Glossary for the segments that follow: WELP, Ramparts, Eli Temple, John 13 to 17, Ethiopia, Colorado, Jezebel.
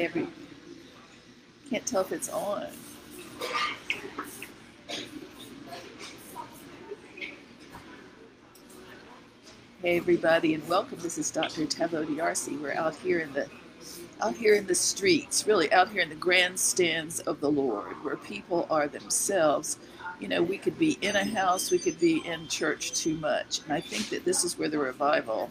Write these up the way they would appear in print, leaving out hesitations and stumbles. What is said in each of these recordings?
every, can't tell if it's on. Hey everybody, and welcome. This is Dr. Tavo D'Arcy. We're out here in the streets, really out here in the grandstands of the Lord, where people are themselves. You know, we could be in a house, we could be in church too much. And I think that this is where the revival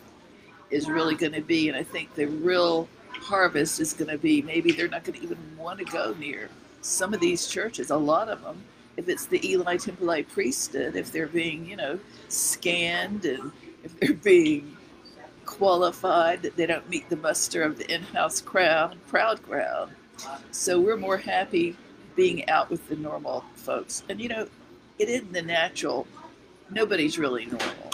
is really going to be. And I think the real harvest is going to be, maybe they're not going to even want to go near some of these churches, a lot of them. If it's the Eli Temple priesthood, if they're being, you know, scanned, and if they're being qualified, that they don't meet the muster of the in-house crowd. So we're more happy being out with the normal folks. And you know, it isn't the natural, nobody's really normal.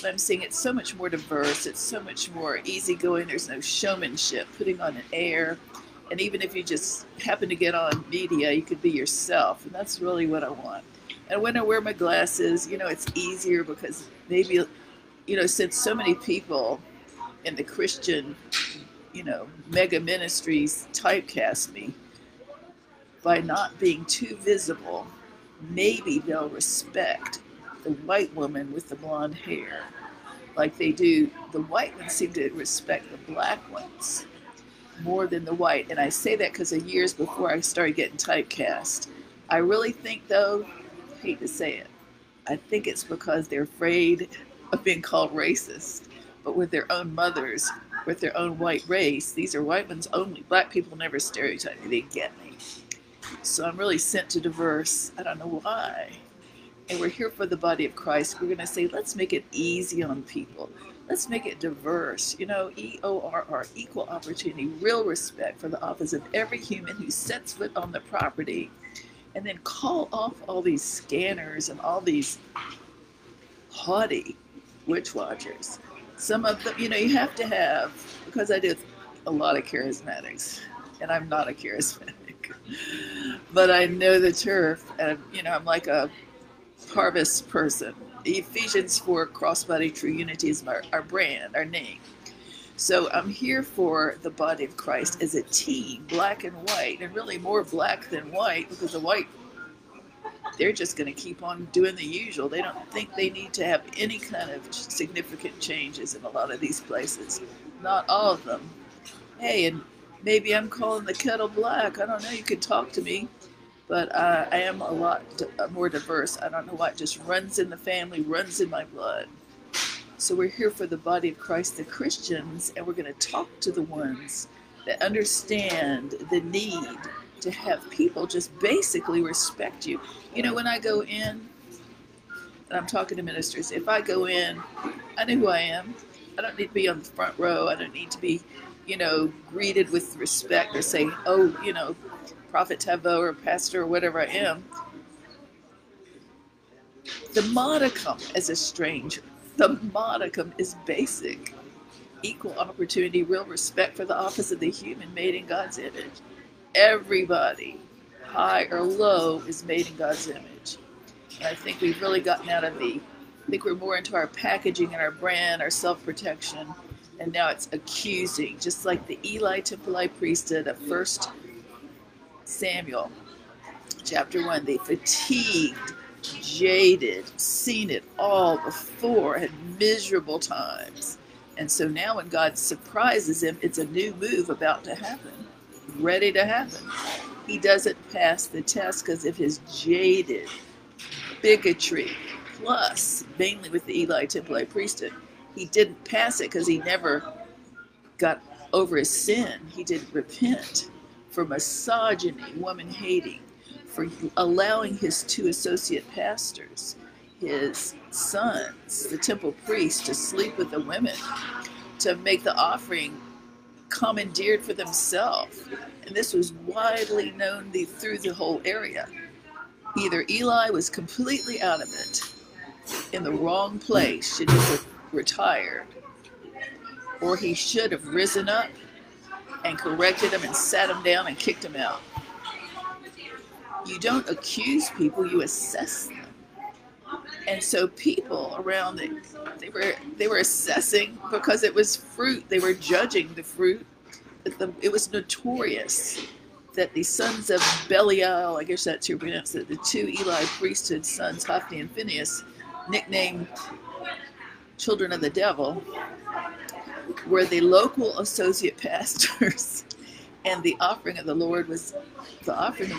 But I'm seeing it's so much more diverse, it's so much more easygoing, there's no showmanship, putting on an air. And even if you just happen to get on media, you could be yourself, and that's really what I want. And when I wear my glasses, you know, it's easier because maybe, you know, since so many people in the Christian, you know, mega ministries typecast me, by not being too visible, maybe they'll respect the white woman with the blonde hair like they do. The white ones seem to respect the black ones more than the white. And I say that because of years before I started getting typecast. I really think, though, I hate to say it, I think it's because they're afraid of being called racist, but with their own mothers, with their own white race, these are white ones only. Black people never stereotype me, they get me. So I'm really sent to diverse, I don't know why. And we're here for the body of Christ. We're going to say, let's make it easy on people. Let's make it diverse, you know, EORR, equal opportunity, real respect for the office of every human who sets foot on the property, and then call off all these scanners and all these haughty witch watchers. Some of them, you know, you have to have, because I do a lot of charismatics, and I'm not a charismatic, but I know the turf, and you know, I'm like a harvest person. Ephesians 4, Crossbody True Unity is our brand, our name. So I'm here for the body of Christ as a team, black and white, and really more black than white, because the white, they're just going to keep on doing the usual. They don't think they need to have any kind of significant changes in a lot of these places. Not all of them. Hey, and maybe I'm calling the kettle black. I don't know. You could talk to me. But I am a lot more diverse. I don't know why. It just runs in the family, runs in my blood. So we're here for the body of Christ, the Christians, and we're going to talk to the ones that understand the need to have people just basically respect you. You know, when I go in, and I'm talking to ministers, if I go in, I know who I am. I don't need to be on the front row. I don't need to be, you know, greeted with respect or say, oh, you know, Prophet Tavo or pastor or whatever I am. The modicum as a stranger, the modicum is basic. Equal opportunity, real respect for the office of the human made in God's image. Everybody, high or low, is made in God's image. And I think we've really gotten out of the, I think we're more into our packaging and our brand, our self-protection, and now it's accusing, just like the Eli Temple priesthood of 1 Samuel, chapter 1. They fatigued, jaded, seen it all before, had miserable times. And so now when God surprises him, it's a new move about to happen, ready to happen. He doesn't pass the test because of his jaded bigotry, plus mainly with the Eli Temple priesthood. He didn't pass it because he never got over his sin. He didn't repent for misogyny, woman hating, for allowing his 2 associate pastors, his sons, the temple priests, to sleep with the women, to make the offering commandeered for themselves. And this was widely known through the whole area. Either Eli was completely out of it, in the wrong place, should have retired, or he should have risen up and corrected him and sat him down and kicked him out. You don't accuse people, you assess them. And so people around it, they were assessing because it was fruit. They were judging the fruit it was notorious that the sons of Belial, I guess that's how you pronounce it, the two Eli priesthood sons, Hophni and Phinehas, nicknamed children of the devil, were the local associate pastors, and the offering of the Lord was despised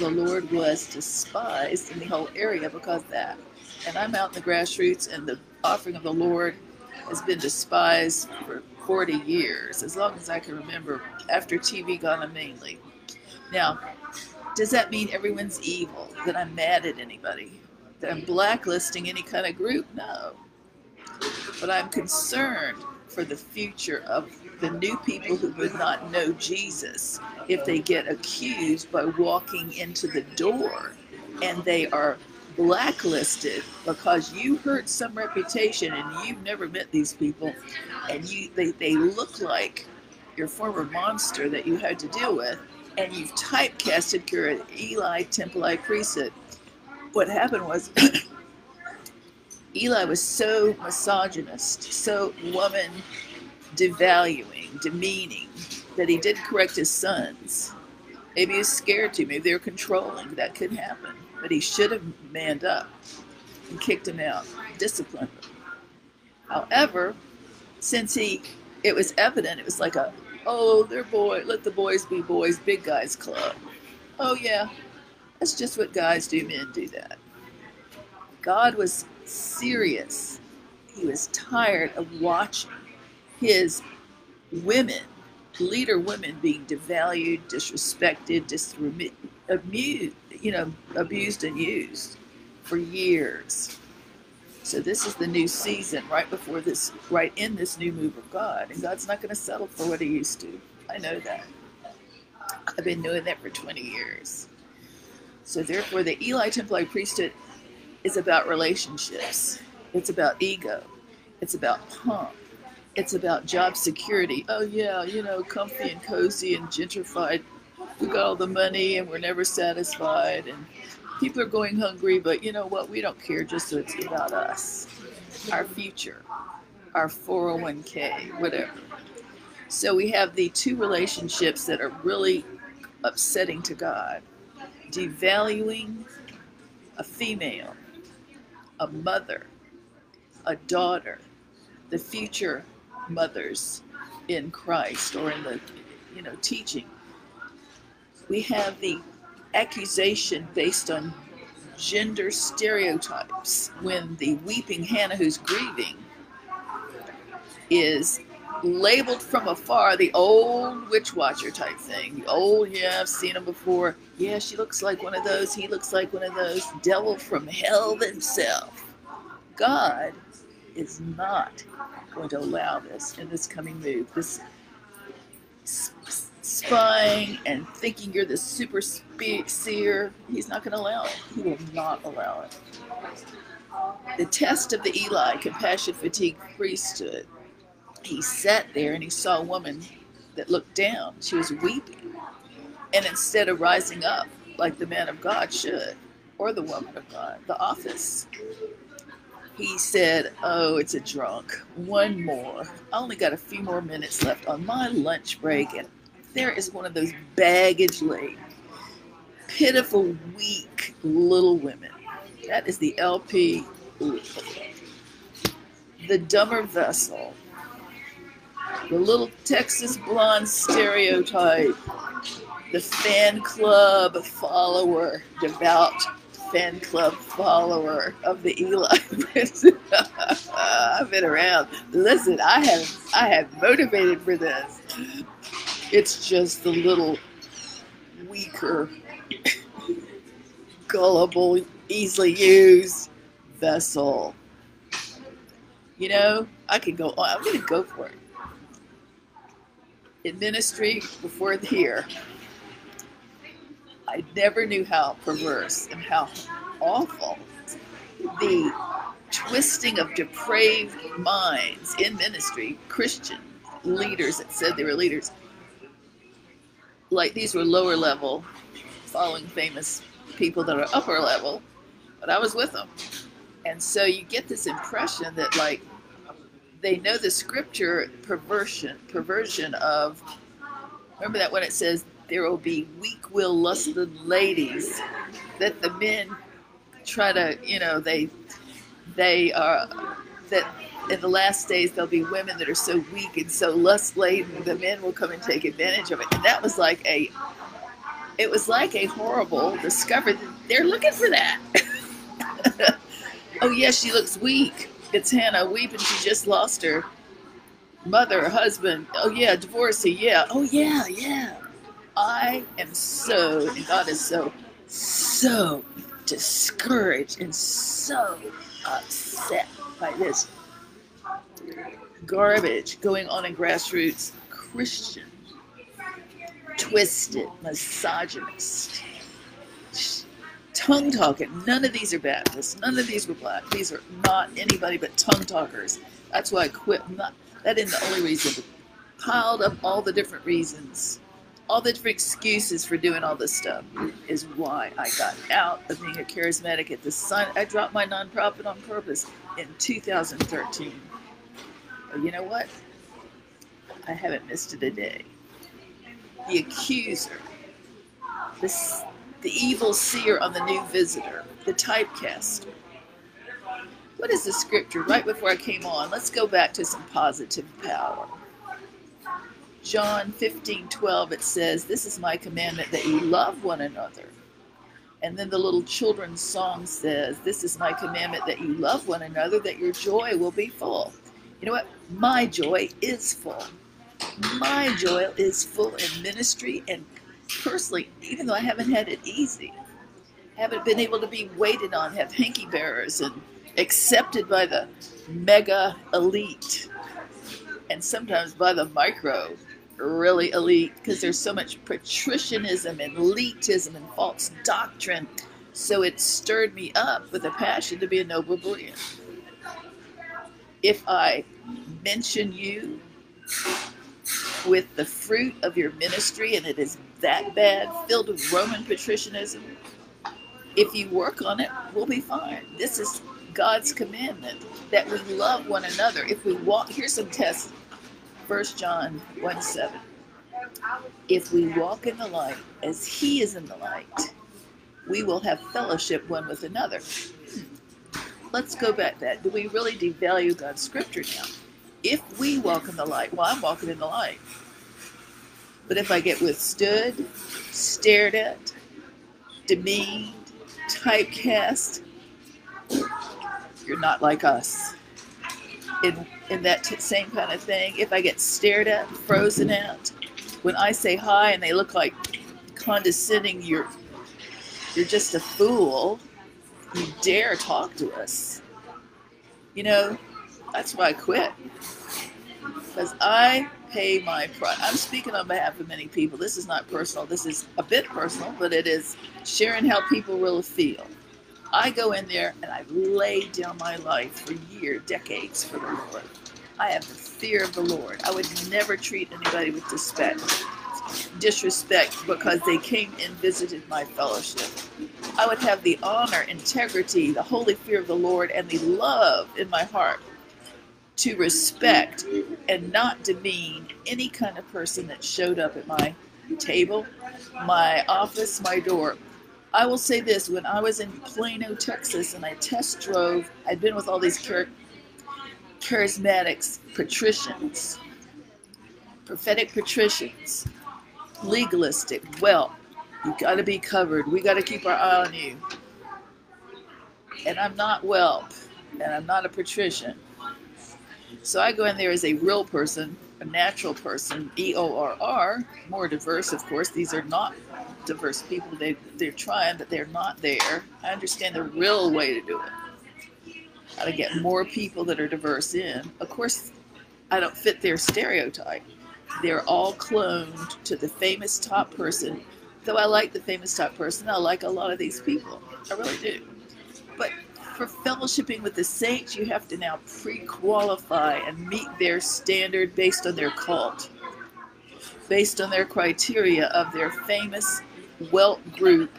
in the whole area because of that. And I'm out in the grassroots, and the offering of the Lord has been despised for 40 years, as long as I can remember, after TV Ghana mainly. Now, does that mean everyone's evil, that I'm mad at anybody, that I'm blacklisting any kind of group? No. But I'm concerned for the future of the new people who would not know Jesus if they get accused by walking into the door and they are blacklisted because you heard some reputation and you've never met these people, and they look like your former monster that you had to deal with, and you've typecasted your Eli Temple priesthood. What happened was Eli was so misogynist, so woman devaluing, demeaning, that he didn't correct his sons. Maybe he was scared to, maybe they were controlling, that could happen. But he should have manned up and kicked him out, disciplined him. However, since it was evident, it was like a, oh, they're boy, let the boys be boys, big guys club. Oh yeah, that's just what guys do, men do that. God was serious. He was tired of watching his women, leader women, being devalued, disrespected, abused and used for years. So this is the new season, right in this new move of God. And God's not going to settle for what he used to. I know that. I've been doing that for 20 years. So therefore, the Eli Temple priesthood is about relationships. It's about ego. It's about pomp. It's about job security. Oh yeah, you know, comfy and cozy and gentrified. We got all the money and we're never satisfied, and people are going hungry, but you know what? We don't care, just so it's about us, our future, our 401k, whatever. So we have the two relationships that are really upsetting to God. Devaluing a female, a mother, a daughter, the future mothers in Christ or in the, you know, teaching. We have the accusation based on gender stereotypes when the weeping Hannah who's grieving is labeled from afar, the old witch watcher type thing. Oh yeah, I've seen him before. Yeah, she looks like one of those. He looks like one of those. Devil from hell himself. God is not going to allow this in this coming move. This spying and thinking you're the super seer, he's not going to allow it. He will not allow it. The test of the Eli, compassion fatigue priesthood, he sat there and he saw a woman that looked down. She was weeping. And instead of rising up like the man of God should, or the woman of God, the office, he said, oh, it's a drunk. One more. I only got a few more minutes left on my lunch break, and there is one of those baggage-laden, pitiful, weak little women. That is the LP, the dumber vessel, the little Texas blonde stereotype, the fan club follower, devout fan club follower of the Eli. I've been around. Listen, I have motivated for this. It's just the little weaker, gullible, easily used vessel. You know, I could go on. I'm going to go for it. In ministry, before here, I never knew how perverse and how awful the twisting of depraved minds in ministry, Christian leaders that said they were leaders, like these were lower level, following famous people that are upper level, but I was with them. And so you get this impression that like they know the scripture perversion of Remember that when it says there will be weak-willed, lusted ladies that the men try to, you know, they are, that in the last days there'll be women that are so weak and so lust-laden, the men will come and take advantage of it. And that was like a, it was like a horrible discovery. They're looking for that. Oh, yeah, she looks weak. It's Hannah weeping. She just lost her mother, her husband. Oh, yeah, divorcee. Yeah. Oh, yeah, yeah. I am so, and God is so, so discouraged and so upset by this garbage going on in grassroots Christian, twisted, misogynist, tongue talking. None of these are Baptists. None of these were black. These are not anybody but tongue talkers. That's why I quit. That isn't the only reason. Piled up all the different reasons, all the different excuses for doing all this stuff is why I got out of being a charismatic at the sign. I dropped my nonprofit on purpose in 2013. But you know what? I haven't missed it a day. The accuser, the evil seer on the new visitor, the typecaster. What is the scripture? Right before I came on, let's go back to some positive power. John 15:12, it says, this is my commandment, that you love one another. And then the little children's song says, this is my commandment, that you love one another, that your joy will be full. You know what? My joy is full. My joy is full in ministry and personally, even though I haven't had it easy, haven't been able to be waited on, have hanky bearers and accepted by the mega elite and sometimes by the micro really elite, because there's so much patricianism and elitism and false doctrine. So it stirred me up with a passion to be a noble bullion. If I mention you with the fruit of your ministry and it is that bad, filled with Roman patricianism, if you work on it, we'll be fine. This is God's commandment, that we love one another. If we walk, here's some tests. 1 John 1:7. If we walk in the light as he is in the light, we will have fellowship one with another. Let's go back to that. Do we really devalue God's scripture now? If we walk in the light, well, I'm walking in the light. But if I get withstood, stared at, demeaned, typecast, you're not like us. In that same kind of thing, if I get stared at, frozen out, when I say hi and they look like condescending, you're just a fool. You dare talk to us. You know, that's why I quit. Because I pay my price. I'm speaking on behalf of many people. This is not personal. This is a bit personal, but it is sharing how people really feel. I go in there and I've laid down my life for years, decades for the Lord. I have the fear of the Lord. I would never treat anybody with disrespect because they came and visited my fellowship. I would have the honor, integrity, the holy fear of the Lord, and the love in my heart to respect and not demean any kind of person that showed up at my table, my office, my door. I will say this, when I was in Plano, Texas, and I test drove, I'd been with all these charismatics, patricians, prophetic patricians, legalistic, well, you got to be covered, we got to keep our eye on you. And I'm not WELP, and I'm not a patrician. So I go in there as a real person, a natural person, EORR, more diverse, of course. These are not diverse people. They're trying, but they're not there. I understand the real way to do it. How to get more people that are diverse in. Of course, I don't fit their stereotype. They're all cloned to the famous top person. Though I like the famous top person, I like a lot of these people. I really do. But for fellowshipping with the saints, you have to now pre-qualify and meet their standard based on their cult, based on their criteria of their famous WELP group,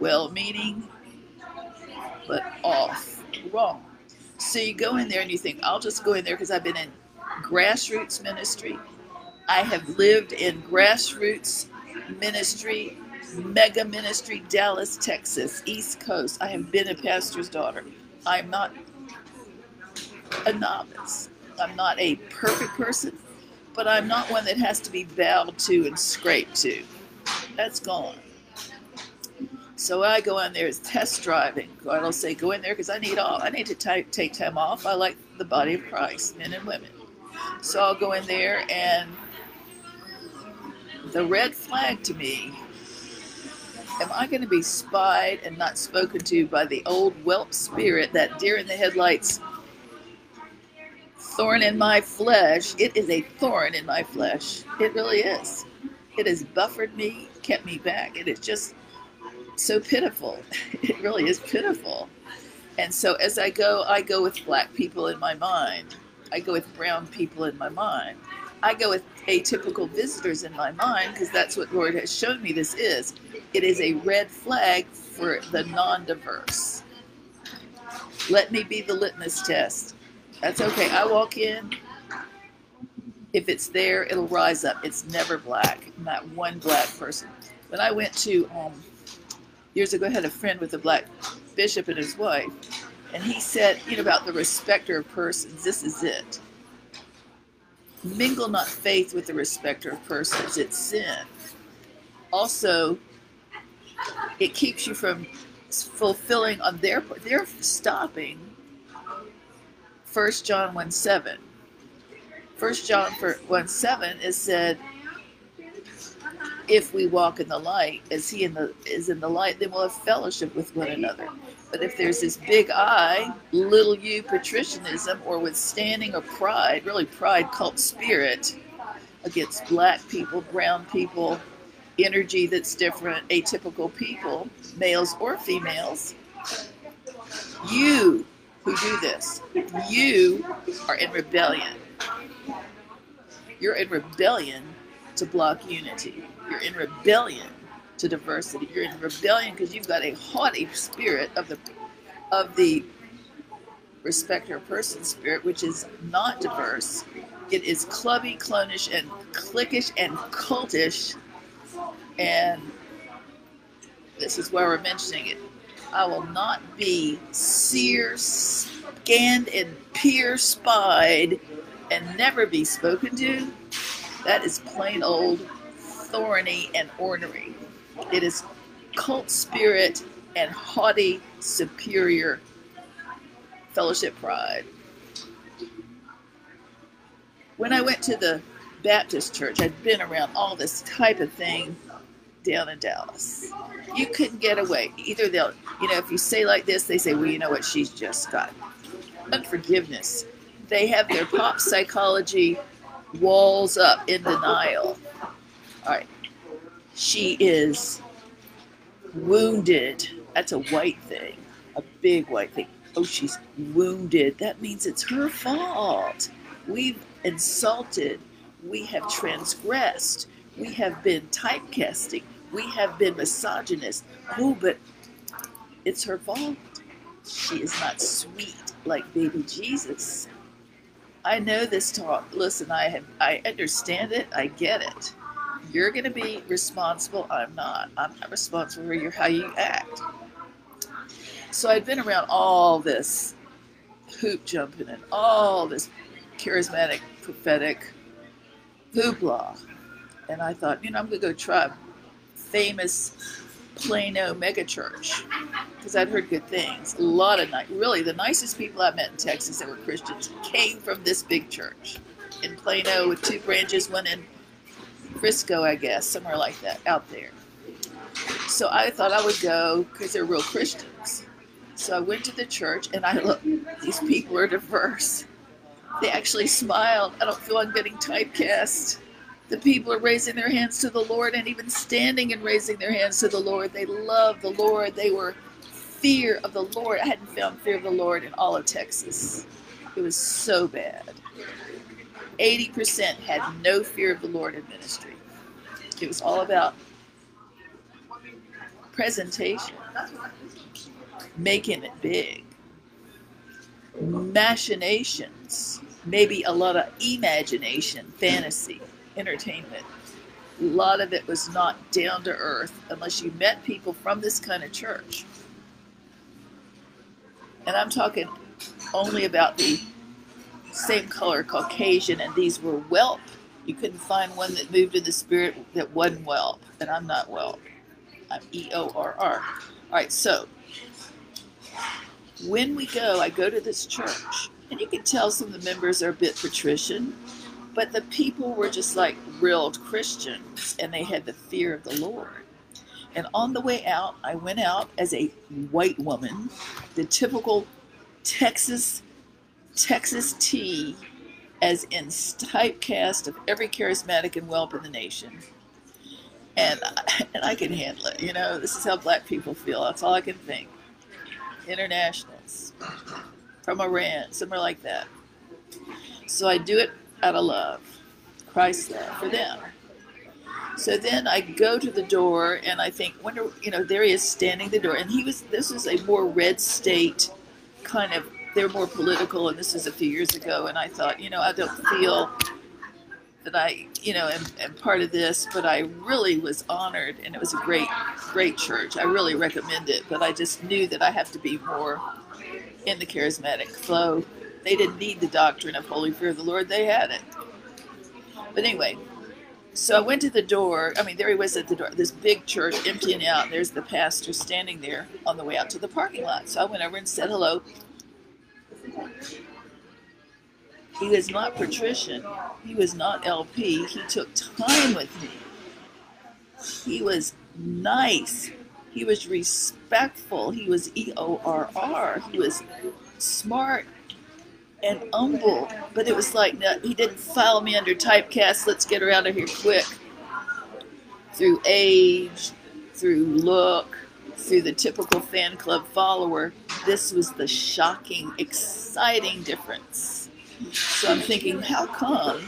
well-meaning, but off, wrong. So you go in there and you think, I'll just go in there because I've been in grassroots ministry. I have lived in grassroots ministry, mega ministry, Dallas, Texas, East Coast. I have been a pastor's daughter. I'm not a novice. I'm not a perfect person, but I'm not one that has to be bowed to and scraped to. That's gone. So I go in there as test driving. God will say, go in there because I need all. I need to take time off. I like the body of Christ, men and women. So I'll go in there, and the red flag to me, am I going to be spied and not spoken to by the old WELP spirit, that deer in the headlights, thorn in my flesh? It is a thorn in my flesh. It really is. It has buffered me, kept me back. It is just so pitiful. It really is pitiful. And so as I go with black people in my mind. I go with brown people in my mind. I go with atypical visitors in my mind, because that's what Lord has shown me this is. It is a red flag for the non-diverse. Let me be the litmus test. That's okay. I walk in. If it's there, it'll rise up. It's never black. Not one black person. When I went to, years ago, I had a friend with a black bishop and his wife. And he said, you know, about the respecter of persons, this is it. Mingle not faith with the respecter of persons, it's sin. Also, it keeps you from fulfilling on their part. They're stopping 1 John 1:7. 1 John 1:7 is said, if we walk in the light, as he is in the light, then we'll have fellowship with one another. But if there's this big I, little u patricianism, or withstanding or pride, really pride cult spirit against black people, brown people, energy that's different, atypical people, males or females, you who do this, you are in rebellion. You're in rebellion to block unity. You're in rebellion to diversity. You're in rebellion because you've got a haughty spirit of the respecter of person spirit, which is not diverse. It is clubby, clonish, and cliquish, and cultish. And this is why we're mentioning it. I will not be seared, scanned, and peer spied, and never be spoken to. That is plain old thorny and ornery. It is cult spirit and haughty, superior fellowship pride. When I went to the Baptist church, I'd been around all this type of thing down in Dallas. You couldn't get away. Either they'll, you know, if you say like this, they say, well, you know what, she's just got unforgiveness. They have their pop psychology walls up in denial. All right. She is wounded. That's a white thing, a big white thing. Oh, she's wounded. That means it's her fault. We've insulted. We have transgressed. We have been typecasting. We have been misogynist. Oh, but it's her fault. She is not sweet like baby Jesus. I know this talk. Listen, I understand it. I get it. You're going to be responsible. I'm not. I'm not responsible for how you act. So I've been around all this hoop jumping and all this charismatic, prophetic hoopla. And I thought, you know, I'm going to go try a famous Plano megachurch because I'd heard good things. A lot of really the nicest people I met in Texas that were Christians came from this big church in Plano with two branches, one in Frisco, I guess, somewhere like that, out there. So I thought I would go because they're real Christians. So I went to the church and I looked, these people are diverse. They actually smiled. I don't feel I'm getting typecast. The people are raising their hands to the Lord and even standing and raising their hands to the Lord. They love the Lord. They were fear of the Lord. I hadn't found fear of the Lord in all of Texas. It was so bad. 80% had no fear of the Lord in ministry. It was all about presentation, making it big, machinations, maybe a lot of imagination, fantasy, entertainment. A lot of it was not down to earth unless you met people from this kind of church. And I'm talking only about the same color Caucasian, and these were WELP. You couldn't find one that moved in the spirit that wasn't WELP, and I'm not WELP. I'm EORR. All right, so when we go, I go to this church, and you can tell some of the members are a bit patrician, but the people were just like real Christians, and they had the fear of the Lord. And on the way out, I went out as a white woman, the typical Texas T, as in typecast of every charismatic and WELP in the nation. And I can handle it, you know. This is how black people feel. That's all I can think. Internationals from Iran, somewhere like that. So I do it out of love, Christ's love for them. So then I go to the door, and I think, wonder, you know, there he is standing at the door, and he was. This was a more red state kind of. They're more political, and this was a few years ago. And I thought, you know, I don't feel that I, you know, am part of this, but I really was honored, and it was a great, great church. I really recommend it, but I just knew that I have to be more in the charismatic flow. They didn't need the doctrine of holy fear of the Lord. They had it. But anyway, so I went to the door. I mean, there he was at the door, this big church emptying out, and there's the pastor standing there on the way out to the parking lot. So I went over and said hello. He was not patrician. He was not LP. He took time with me. He was nice. He was respectful. He was EORR. He was smart and humble. But it was like, no, he didn't file me under typecast. Let's get her out of here quick. Through age, through look, through the typical fan club follower. This was the shocking, exciting difference. So I'm thinking, how come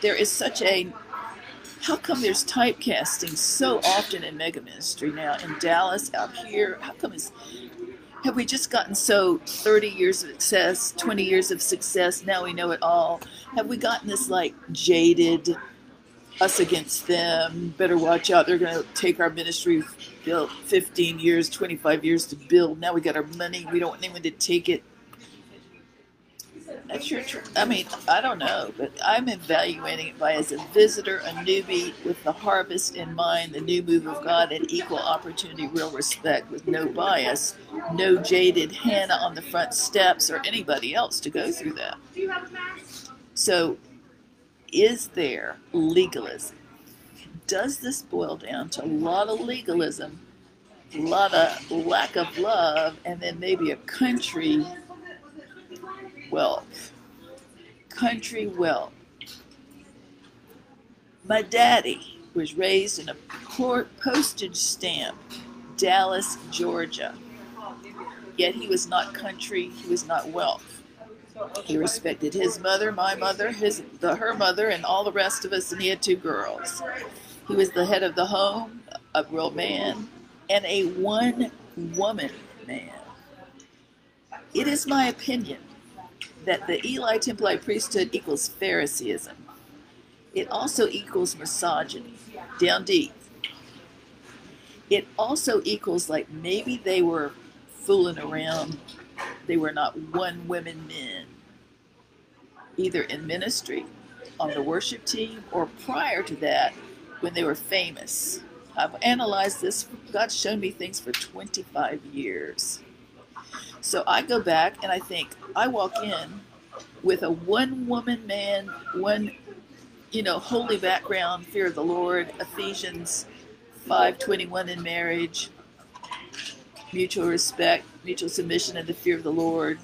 there's typecasting so often in mega ministry now in Dallas, out here? How come have we just gotten so 30 years of success, 20 years of success, now we know it all? Have we gotten this like jaded, us against them, better watch out, they're gonna take our ministry, built 15 years, 25 years to build, now we got our money, we don't want anyone to take it. That's your truth. I mean, I don't know, but I'm evaluating it by as a visitor, a newbie, with the harvest in mind, the new move of God, and equal opportunity, real respect, with no bias, no jaded Hannah on the front steps or anybody else to go through that. So, is there legalism? Does this boil down to a lot of legalism, a lot of lack of love, and then maybe a country? Well, country well. My daddy was raised in a postage stamp, Dallas, Georgia. Yet he was not country, he was not wealth. He respected his mother, my mother, her mother, and all the rest of us, and he had two girls. He was the head of the home, a real man, and a one-woman man. It is my opinion that the Eli Temple priesthood equals Phariseeism. It also equals misogyny, down deep. It also equals like maybe they were fooling around. They were not one women men, either in ministry, on the worship team, or prior to that when they were famous. I've analyzed this. God's shown me things for 25 years. So I go back and I think, I walk in with a one-woman man, holy background, fear of the Lord, Ephesians 5:21 in marriage, mutual respect, mutual submission, and the fear of the Lord.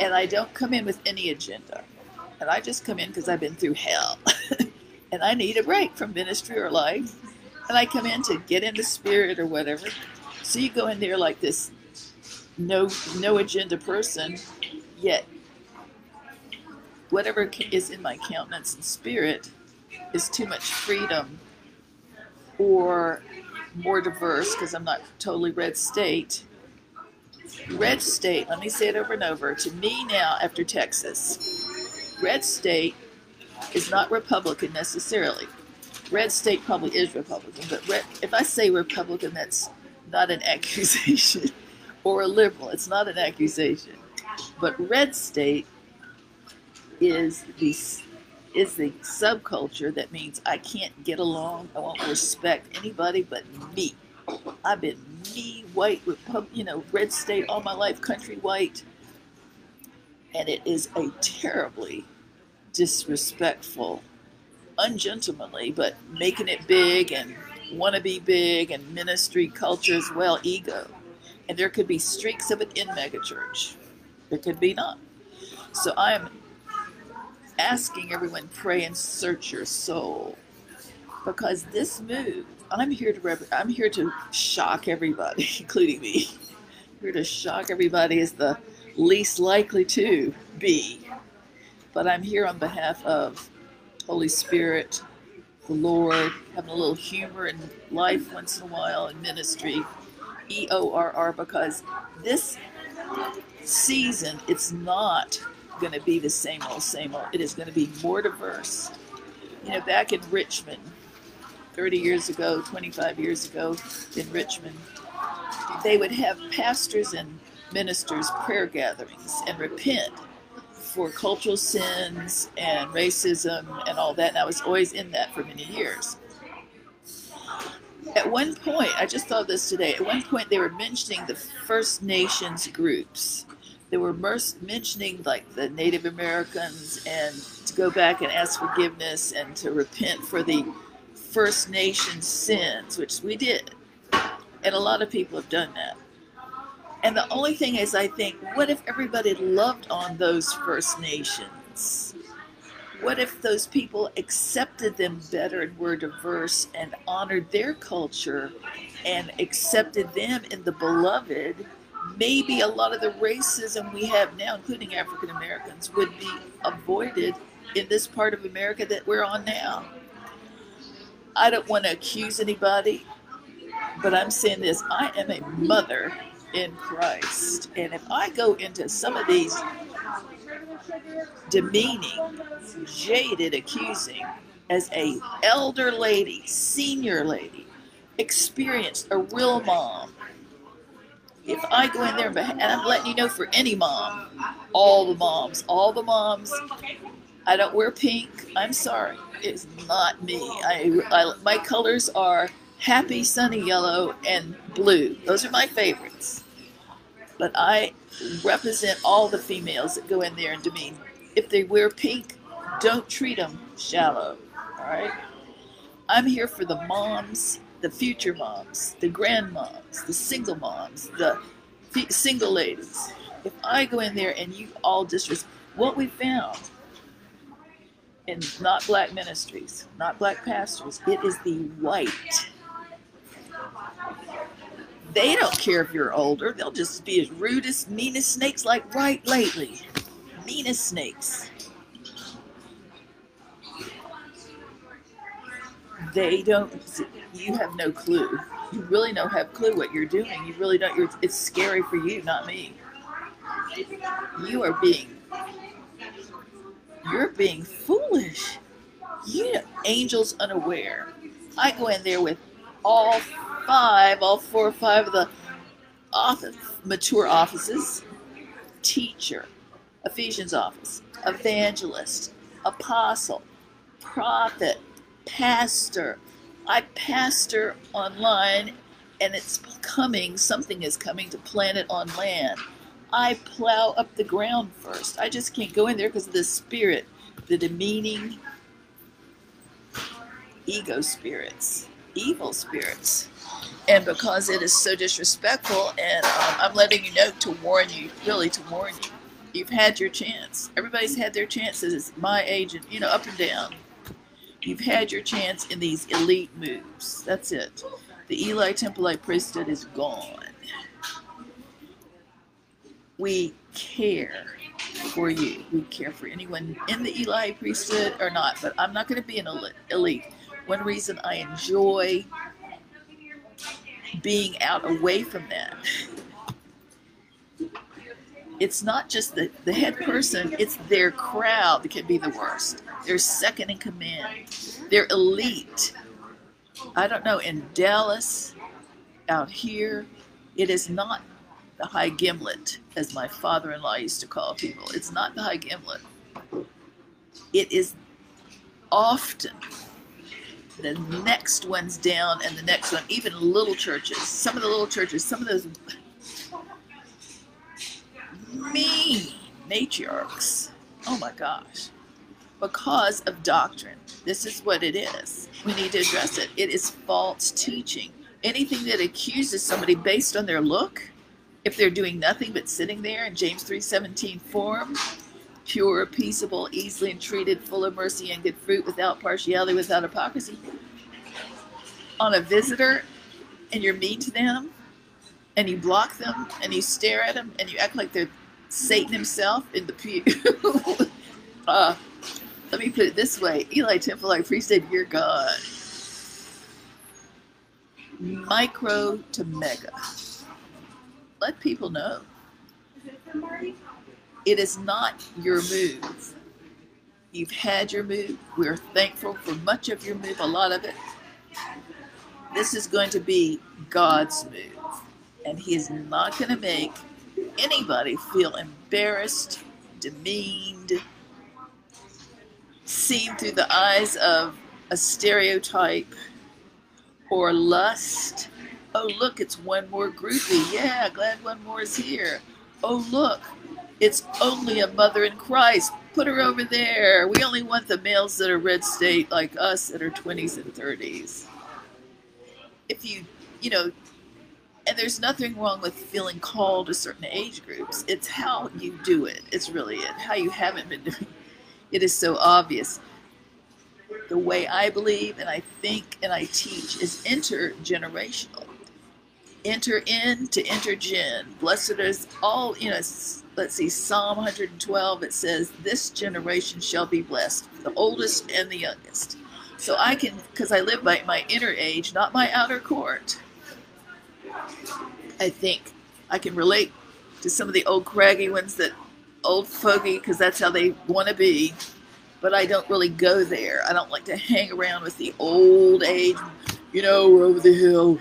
And I don't come in with any agenda. And I just come in because I've been through hell. And I need a break from ministry or life. And I come in to get in the spirit or whatever. So you go in there like this. No agenda person, yet whatever is in my countenance and spirit is too much freedom or more diverse because I'm not totally red state. Red state, let me say it over and over, to me now after Texas, red state is not Republican necessarily. Red state probably is Republican, but red, if I say Republican, that's not an accusation. Or a liberal, it's not an accusation. But red state is the subculture that means I can't get along, I won't respect anybody but me. I've been me, white, red state all my life, country white. And it is a terribly disrespectful, ungentlemanly, but making it big and want to be big and ministry culture as well, ego. And there could be streaks of it in megachurch. There could be not. So I am asking everyone, pray and search your soul, because this move, I'm here to shock everybody, including me. I'm here to shock everybody as the least likely to be. But I'm here on behalf of Holy Spirit, the Lord, having a little humor in life once in a while, in ministry, EORR, because this season, it's not going to be the same old, same old. It is going to be more diverse. You know, back in Richmond, 30 years ago, 25 years ago in Richmond, they would have pastors and ministers prayer gatherings and repent for cultural sins and racism and all that. And I was always in that for many years. At one point, I just thought this today, at one point they were mentioning the First Nations groups. They were mentioning like the Native Americans and to go back and ask forgiveness and to repent for the First Nations sins, which we did. And a lot of people have done that. And the only thing is, I think, what if everybody loved on those First Nations? What if those people accepted them better and were diverse and honored their culture and accepted them in the beloved? Maybe a lot of the racism we have now, including African Americans, would be avoided in this part of America that we're on now. I don't want to accuse anybody, but I'm saying this. I am a mother in Christ, and if I go into some of these demeaning, jaded accusing as a elder lady, senior lady, experienced, a real mom, if I go in there, and I'm letting you know for any mom, all the moms, I don't wear pink, I'm sorry, it's not me. My colors are happy, sunny yellow, and blue. Those are my favorites. But I represent all the females that go in there and demean. If they wear pink, don't treat them shallow, all right? I'm here for the moms, the future moms, the grandmoms, the single moms, the single ladies. If I go in there and you all disrespect, what we found in not black ministries, not black pastors, it is the white. They don't care if you're older. They'll just be as rude as, mean as snakes, like right lately. Mean as snakes. They don't, you have no clue. You really don't have clue what you're doing. You really don't, it's scary for you, not me. You are being, you're being foolish. You know, angels unaware. I go in there with all four or five of the office, mature offices, teacher, Ephesians office, evangelist, apostle, prophet, pastor. I pastor online, and something is coming to plant it on land. I plow up the ground first. I just can't go in there because of the spirit, the demeaning ego spirits. Evil spirits, and because it is so disrespectful, and I'm letting you know to warn you, really to warn you. You've had your chance. Everybody's had their chances. It's my age, and up and down. You've had your chance in these elite moves. That's it. The Eli Temple priesthood is gone. We care for you. We care for anyone in the Eli priesthood or not. But I'm not going to be an elite. One reason I enjoy being out away from that it's not just the head person, it's their crowd that can be the worst. They're second in command. They're elite. I don't know, in Dallas, out here, it is not the high gimlet, as my father-in-law used to call people. It's not the high gimlet. It is often the next one's down and the next one, even little churches, some of the little churches, some of those mean matriarchs, oh my gosh, because of doctrine. This is what it is. We need to address it. It is false teaching. Anything that accuses somebody based on their look, if they're doing nothing but sitting there in James 3:17 form, pure, peaceable, easily entreated, full of mercy and good fruit, without partiality, without hypocrisy, on a visitor, and you're mean to them, and you block them, and you stare at them, and you act like they're Satan himself in the pew. Let me put it this way. Eli Temple, I appreciate your God. Micro to mega. Let people know. Is it somebody? It is not your move. You've had your move. We're thankful for much of your move, a lot of it. This is going to be God's move. And he is not going to make anybody feel embarrassed, demeaned, seen through the eyes of a stereotype or lust. Oh, look, it's one more groupie. Yeah, glad one more is here. Oh, look. It's only a mother in Christ. Put her over there. We only want the males that are red state like us that are 20s and 30s. If you know, and there's nothing wrong with feeling called to certain age groups. It's how you do it. It's really it. How you haven't been doing it. It is so obvious. The way I believe and I think and I teach is intergenerational. Enter in to enter gen. Blessed is all, you know, let's see, Psalm 112, it says, this generation shall be blessed, the oldest and the youngest. So I can, because I live by my inner age, not my outer court. I think I can relate to some of the old craggy ones, that old fogey, because that's how they want to be. But I don't really go there. I don't like to hang around with the old age. You know, we're over the hill.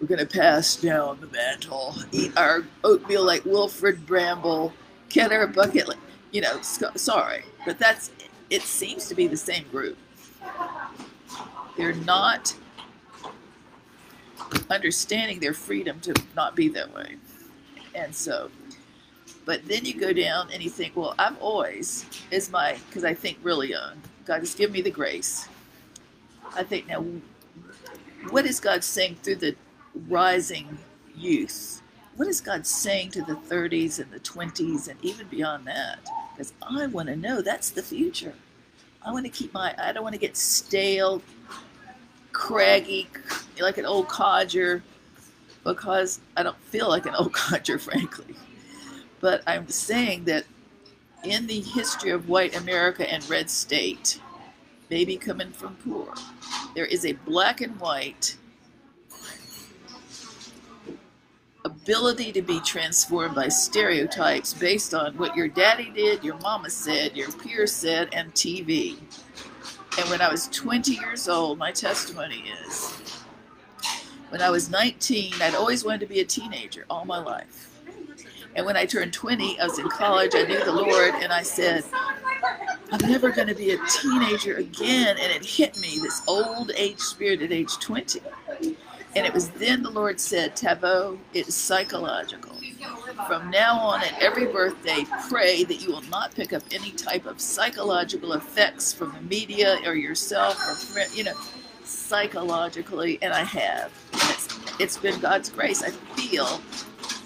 We're going to pass down the mantle, eat our oatmeal like Wilfred Bramble, get our bucket, like, you know, sorry. But that's, it seems to be the same group. They're not understanding their freedom to not be that way. And so, but then you go down and you think, well, I've always, because I think really young, God has given me the grace. I think now, what is God saying through the rising youth? What is God saying to the 30s and the 20s and even beyond that? Because I want to know. That's the future. I want to keep my, I don't want to get stale, craggy, like an old codger, because I don't feel like an old codger, frankly. But I'm saying that in the history of white America and red state, maybe coming from poor, there is a black and white ability to be transformed by stereotypes based on what your daddy did, your mama said, your peers said, and TV. And when I was 20 years old, my testimony is, when I was 19, I'd always wanted to be a teenager all my life. And when I turned 20, I was in college, I knew the Lord, and I said, I'm never going to be a teenager again. And it hit me, this old age spirit at age 20. And it was then the Lord said, Tavo, it's psychological. From now on, at every birthday, pray that you will not pick up any type of psychological effects from the media or yourself or friend, you know, psychologically. And I have. It's been God's grace.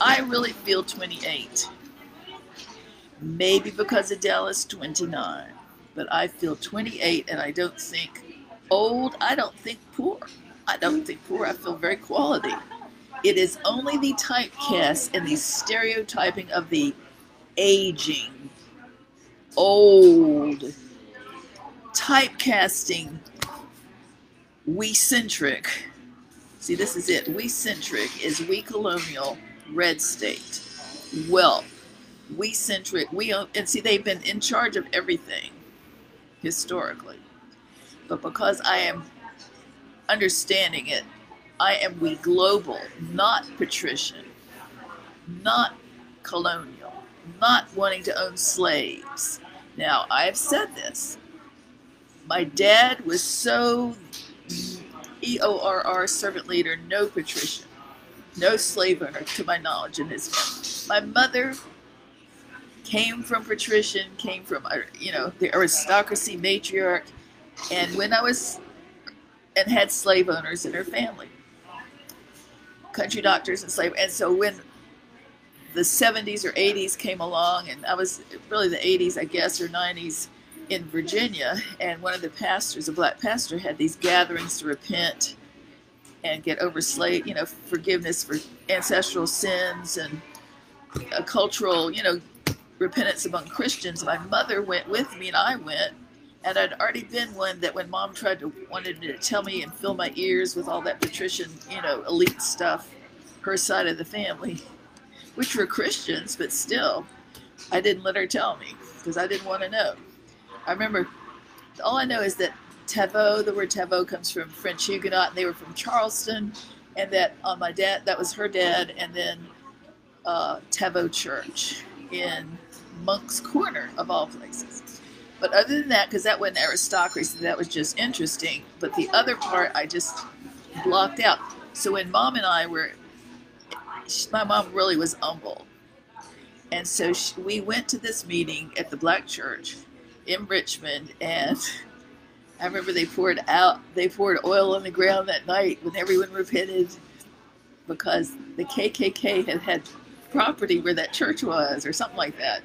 I really feel 28. Maybe because of Dallas, 29. But I feel 28, and I don't think old. I don't think poor. I don't think poor. I feel very quality. It is only the typecast and the stereotyping of the aging, old, typecasting, we-centric. See, this is it. We-centric is we colonial, red state. WELP, we-centric, and see, they've been in charge of everything historically. But because I am understanding it, I am we global, not patrician, not colonial, not wanting to own slaves. Now, I've said this. My dad was so EORR servant leader, no patrician, no slave owner to my knowledge in his family. My mother came from patrician, came from, you know, the aristocracy, matriarch, and when I was, and had slave owners in her family, country doctors and slave, and so when the 70s or 80s came along, and I was really the 80s, I guess, or 90s in Virginia, and one of the pastors, a black pastor, had these gatherings to repent and get over slave, you know, forgiveness for ancestral sins and a cultural, you know, repentance among Christians. My mother went with me, and I went, and I'd already been one that when mom tried to, wanted to tell me and fill my ears with all that patrician, you know, elite stuff, her side of the family, which were Christians, but still, I didn't let her tell me because I didn't want to know. I remember, all I know is that Tavaux, the word Tavaux comes from French Huguenot, and they were from Charleston, and that on my dad, that was her dad, and then Tavaux Church in Monk's Corner, of all places. But other than that, because that wasn't aristocracy, that was just interesting, but the other part I just blocked out. So when mom and I were, my mom really was humble, and so we went to this meeting at the black church in Richmond, and I remember they poured oil on the ground that night when everyone repented, because the KKK had property where that church was or something like that.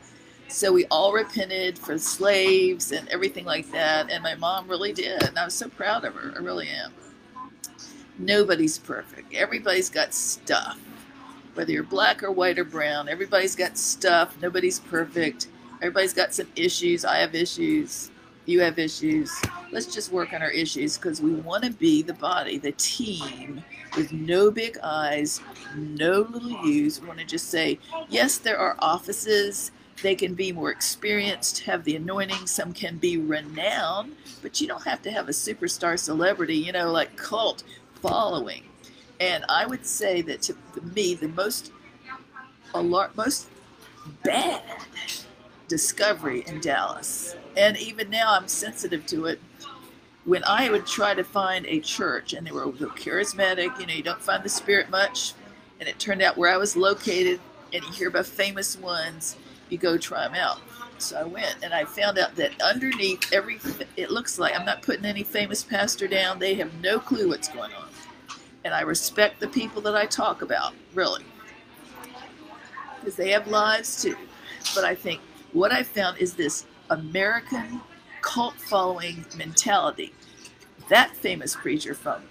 So we all repented for slaves and everything like that, and my mom really did, and I was so proud of her. I really am. Nobody's perfect. Everybody's got stuff. Whether you're black or white or brown, everybody's got stuff. Nobody's perfect. Everybody's got some issues. I have issues. You have issues. Let's just work on our issues, because we want to be the body, the team, with no big I's, no little U's. We want to just say, yes, there are offices. They can be more experienced, have the anointing. Some can be renowned, but you don't have to have a superstar celebrity, you know, like cult following. And I would say that to me, the most bad discovery in Dallas, and even now I'm sensitive to it, when I would try to find a church, and they were charismatic, you know, you don't find the spirit much, and it turned out where I was located, and you hear about famous ones, you go try them out. So I went, and I found out that underneath every, it looks like, I'm not putting any famous pastor down, they have no clue what's going on, and I respect the people that I talk about, really, because they have lives too. But I think what I found is this American cult-following mentality. That famous preacher from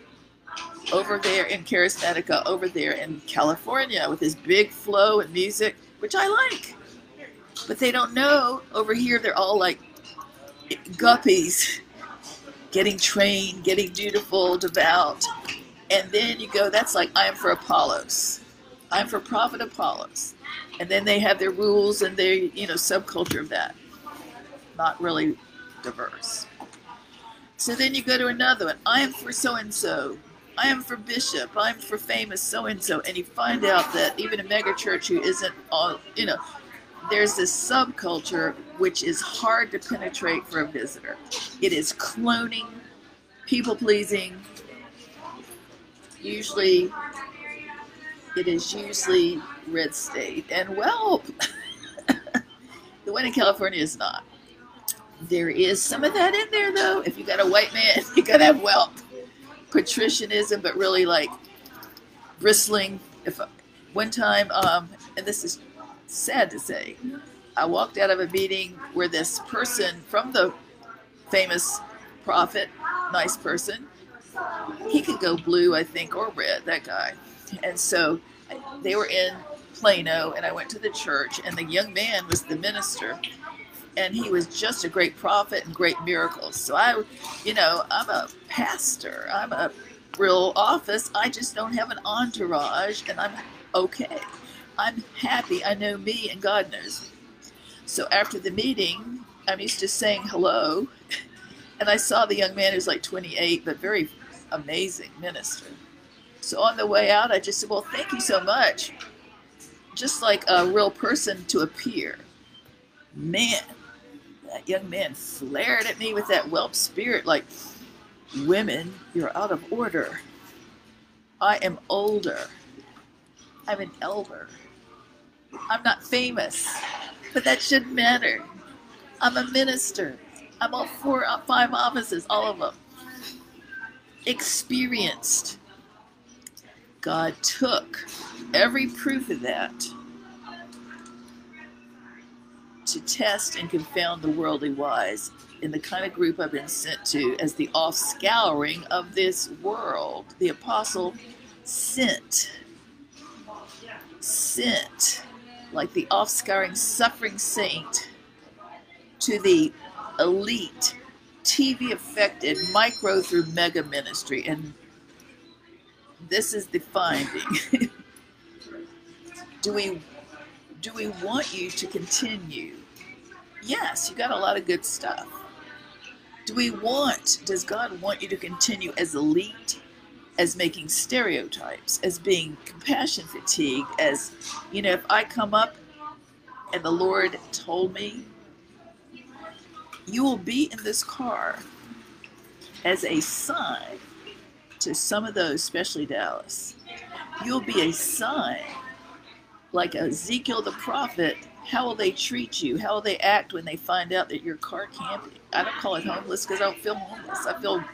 over there in Charismatica, over there in California, with his big flow and music, which I like. But they don't know, over here they're all like guppies, getting trained, getting dutiful, devout. And then you go, that's like, I'm for Apollos. I'm for Prophet Apollos. And then they have their rules and their, you know, subculture of that. Not really diverse. So then you go to another one. I am for so-and-so. I am for bishop. I'm for famous so-and-so. And you find out that even a megachurch who isn't all, you know, there's this subculture which is hard to penetrate for a visitor. It is cloning, people-pleasing, usually. It is usually red state and WELP. The one in California is not. There is some of that in there, though. If you got a white man, you gotta have WELP. Patricianism, but really like bristling. If one time, and this is sad to say, I walked out of a meeting where this person from the famous prophet, nice person, he could go blue, I think, or red, that guy. And so they were in Plano, and I went to the church, and the young man was the minister, and he was just a great prophet and great miracles. So I, you know, I'm a pastor, I'm a real office, I just don't have an entourage, and I'm okay. I'm happy, I know me, and God knows me. So after the meeting, I'm used to saying hello, and I saw the young man who's like 28, but very amazing minister. So on the way out, I just said, well, thank you so much. Just like a real person to appear. Man, that young man flared at me with that whelp spirit, like, women, you're out of order. I am older. I'm an elder. I'm not famous, but that shouldn't matter. I'm a minister. I'm all 4 or 5 offices, all of them. Experienced. God took every proof of that to test and confound the worldly wise in the kind of group I've been sent to as the off-scouring of this world. The apostle sent like the off-scouring suffering saint to the elite, TV-affected micro through mega ministry. And this is the finding. Do we want you to continue? Yes, you got a lot of good stuff. Does God want you to continue as elite, as making stereotypes, as being compassion fatigued, as, you know, if I come up and the Lord told me, you will be in this car as a sign to some of those, especially Dallas. You'll be a sign, like Ezekiel the prophet. How will they treat you? How will they act when they find out that you're car camping? I don't call it homeless because I don't feel homeless. I feel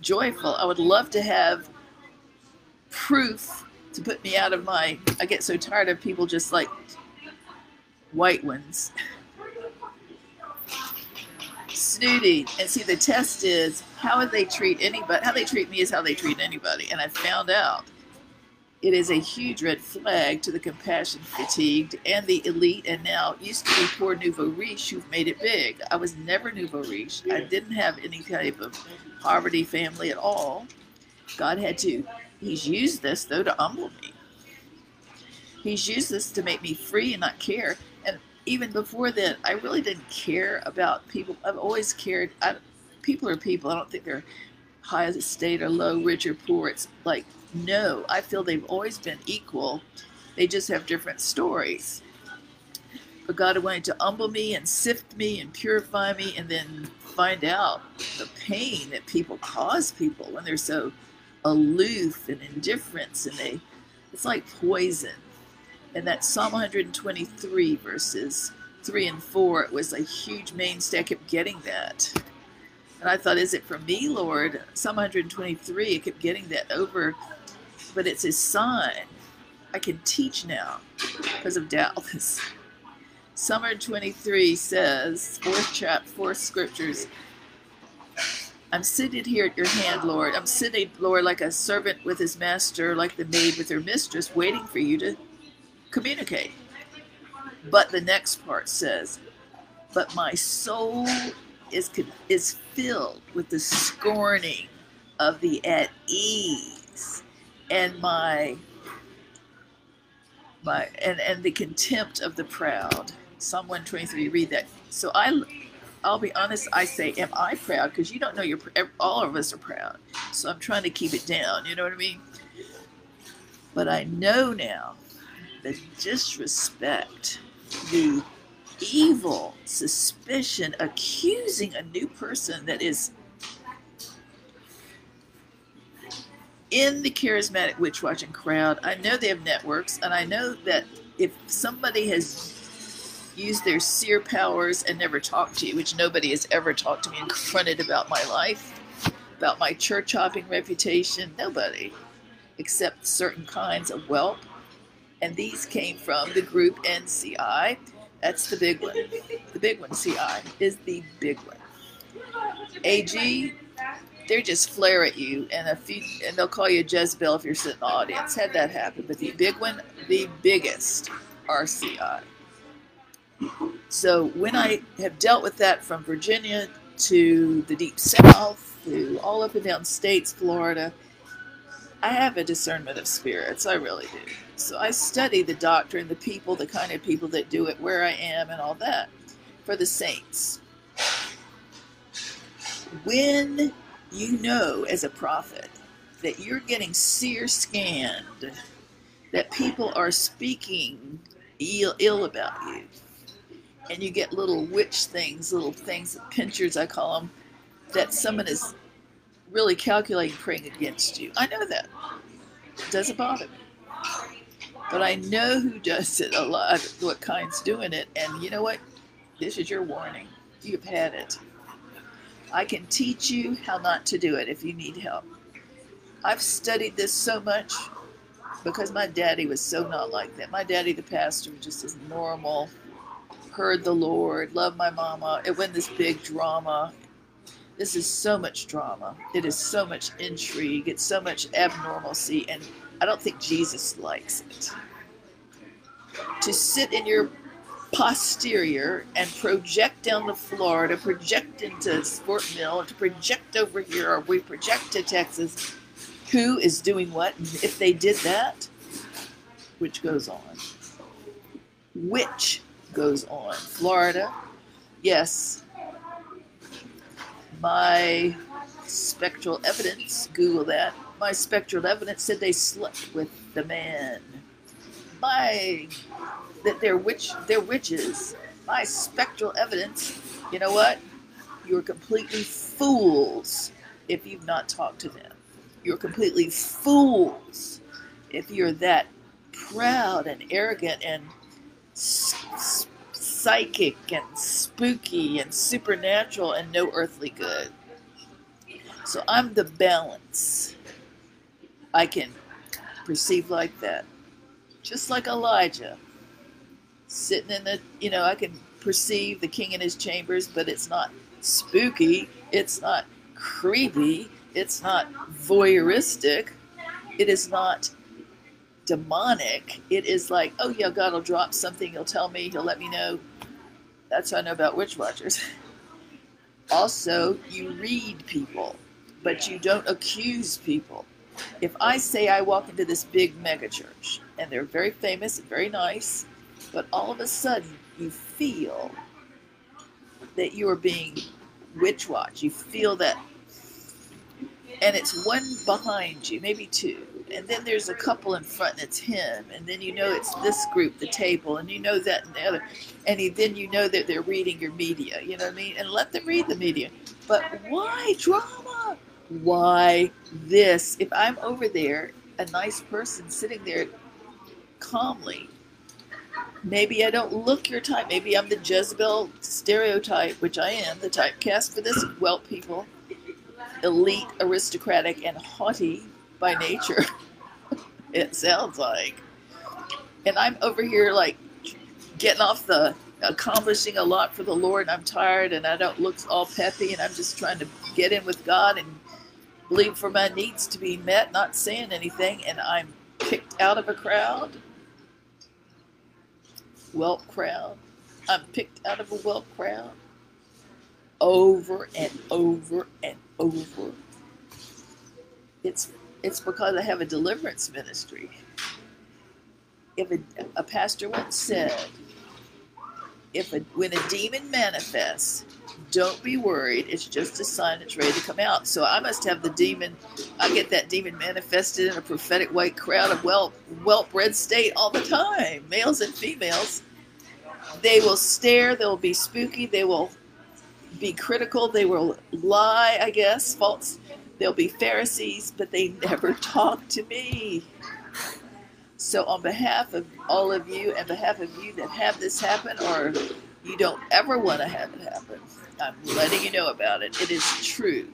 joyful. I would love to have proof to put me out of my... I get so tired of people just like white ones. Snooty. And see, the test is how they treat anybody. How they treat me is how they treat anybody. And I found out it is a huge red flag to the compassion fatigued and the elite, and now used to be poor nouveau riche who've made it big. I was never nouveau riche. I didn't have any type of poverty family at all. God had to, he's used this though to humble me. He's used this to make me free and not care. And even before then, I really didn't care about people. I've always cared. People are people. I don't think they're high estate or low, rich or poor. It's like, no, I feel they've always been equal. They just have different stories. But God wanted to humble me and sift me and purify me, and then find out the pain that people cause people when they're so aloof and indifferent, and it's like poison. And that Psalm 123 verses 3 and 4, it was a huge mainstay. I kept getting that. And I thought, is it for me, Lord? Psalm 123, I kept getting that over, but it's a sign. I can teach now because of Dallas. Psalm 123 says, 4th chapter, 4 scriptures, I'm sitting here at your hand, Lord. I'm sitting, Lord, like a servant with his master, like the maid with her mistress, waiting for you to communicate. But the next part says, but my soul is filled with the scorning of the at ease, and my the contempt of the proud. Psalm 123, read that. So I'll be honest, I say, am I proud? Because you don't know, all of us are proud. So I'm trying to keep it down, you know what I mean? But I know now the disrespect, the evil suspicion, accusing a new person that is in the charismatic witch watching crowd. I know they have networks, and I know that if somebody has used their seer powers and never talked to you, which nobody has ever talked to me and confronted about my life, about my church hopping reputation, nobody except certain kinds of whelp, and these came from the group NCI. That's the big one. The big one, CI, is the big one. AG, they just flare at you, and they'll call you Jezebel if you're sitting in the audience. Had that happen. But the big one, the biggest, RCI. So when I have dealt with that from Virginia to the Deep South, to all up and down states, Florida, I have a discernment of spirits. I really do. So I study the doctrine, the people, the kind of people that do it, where I am, and all that. for the saints. When you know as a prophet that you're getting seer scanned, that people are speaking ill about you, and you get little witch things, little things, pinchers I call them, that someone is really calculating, praying against you. I know that. It doesn't bother me. But I know who does it a lot, what kind's doing it, and you know what? This is your warning. You've had it. I can teach you how not to do it if you need help. I've studied this so much because my daddy was so not like that. My daddy, the pastor, was just as normal, heard the Lord, loved my mama. It wasn't this big drama. This is so much drama. It is so much intrigue. It's so much abnormalcy, and I don't think Jesus likes it. To sit in your posterior and project down the floor, to project into Sport Mill, to project over here, or we project to Texas, who is doing what, and if they did that, which goes on. Which goes on. Florida, yes. My spectral evidence, Google that. My spectral evidence said they slept with the man. That they're witches. My spectral evidence, you know what? You're completely fools if you've not talked to them. You're completely fools if you're that proud and arrogant and psychic and spooky and supernatural and no earthly good. So I'm the balance. I can perceive like that. Just like Elijah. Sitting in the, you know, I can perceive the king in his chambers, but it's not spooky. It's not creepy. It's not voyeuristic. It is not demonic. It is like, oh yeah, God will drop something. He'll tell me. He'll let me know. That's how I know about witch watchers. Also, you read people, but you don't accuse people. If I say I walk into this big mega church, and they're very famous and very nice, but all of a sudden you feel that you are being witch watched. You feel that, and it's one behind you, maybe two. And then there's a couple in front, and it's him. And then you know it's this group, the table, and you know that and the other. And then you know that they're reading your media, you know what I mean? And let them read the media. But why drama? Why this? If I'm over there, a nice person sitting there calmly, maybe I don't look your type. Maybe I'm the Jezebel stereotype, which I am, the typecast for this. Well, people, elite, aristocratic, and haughty by nature, it sounds like. And I'm over here like getting off the, accomplishing a lot for the Lord, and I'm tired, and I don't look all peppy, and I'm just trying to get in with God and believe for my needs to be met, not saying anything, and I'm picked out of a crowd. WELP crowd. I'm picked out of a WELP crowd. Over and over and over. It's because I have a deliverance ministry. If a pastor once said, when a demon manifests, don't be worried. It's just a sign it's ready to come out. So I must have the demon. I get that demon manifested in a prophetic white crowd of WELP red state all the time. Males and females. They will stare. They'll be spooky. They will be critical. They will lie, I guess. False. They'll be Pharisees, but they never talk to me. So on behalf of all of you, and behalf of you that have this happen, or you don't ever want to have it happen, I'm letting you know about it. It is true.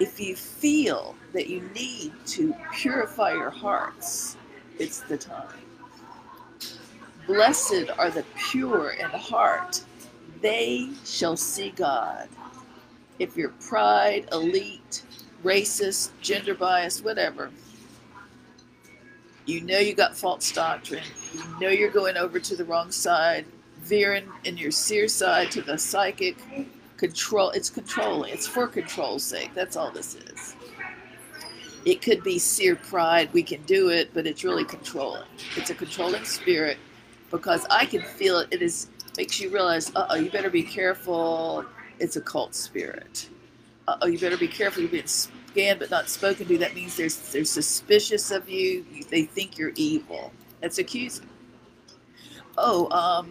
If you feel that you need to purify your hearts, it's the time. Blessed are the pure in heart. They shall see God. If you're pride, elite, racist, gender bias, whatever, you know you got false doctrine. You know you're going over to the wrong side, veering in your seer side to the psychic control. It's controlling. It's for control's sake. That's all this is. It could be seer pride. We can do it, but it's really controlling. It's a controlling spirit. because I can feel it. It is makes you realize, uh-oh, you better be careful. It's a cult spirit. Uh-oh, you better be careful. You've been scanned but not spoken to. That means they're suspicious of you. They think you're evil. That's accusing. Oh,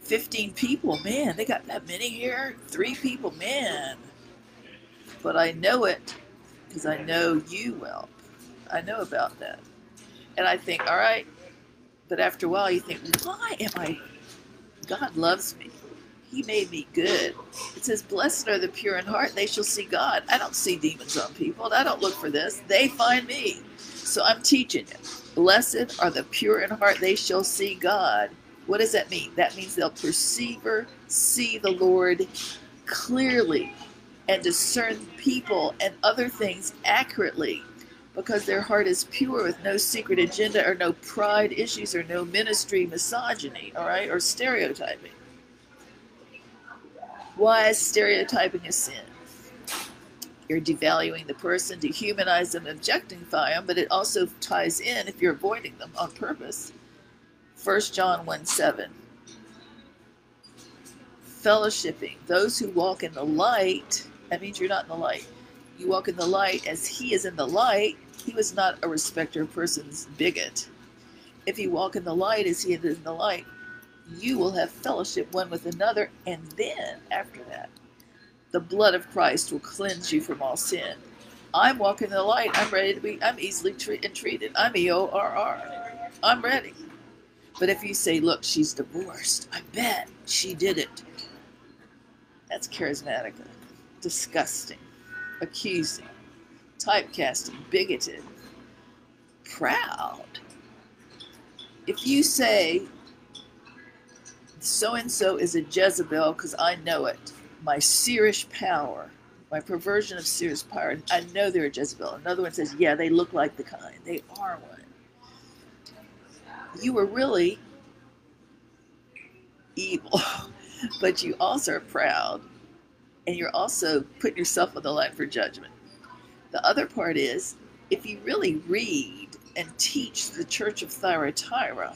15 people, man, they got that many here? 3 people, man. But I know it because I know you, Welp. I know about that. And I think, all right. But after a while, you think, why am I? God loves me. He made me good. It says, blessed are the pure in heart, they shall see God. I don't see demons on people. I don't look for this. They find me. So I'm teaching it. Blessed are the pure in heart, they shall see God. What does that mean? That means they'll see the Lord clearly and discern people and other things accurately because their heart is pure with no secret agenda or no pride issues or no ministry misogyny, all right, or stereotyping. Why is stereotyping a sin? You're devaluing the person, dehumanize them, objectify them, but it also ties in if you're avoiding them on purpose. 1 John 1:7. Fellowshipping. Those who walk in the light, that means you're not in the light. You walk in the light as he is in the light. He was not a respecter of persons bigot. If you walk in the light as he is in the light, you will have fellowship one with another, and then after that, the blood of Christ will cleanse you from all sin. I'm walking in the light. I'm ready to be. I'm easily entreated. I'm EORR. I'm ready. But if you say, look, she's divorced, I bet she did it. That's charismatic, disgusting, accusing, typecasting, bigoted, proud. If you say, so-and-so is a Jezebel because I know it, my seerish power, my perversion of seerish power, I know they're a Jezebel. Another one says, yeah, they look like the kind. They are one. You were really evil, but you also are proud, and you're also putting yourself on the line for judgment. The other part is, if you really read and teach the Church of Thyatira,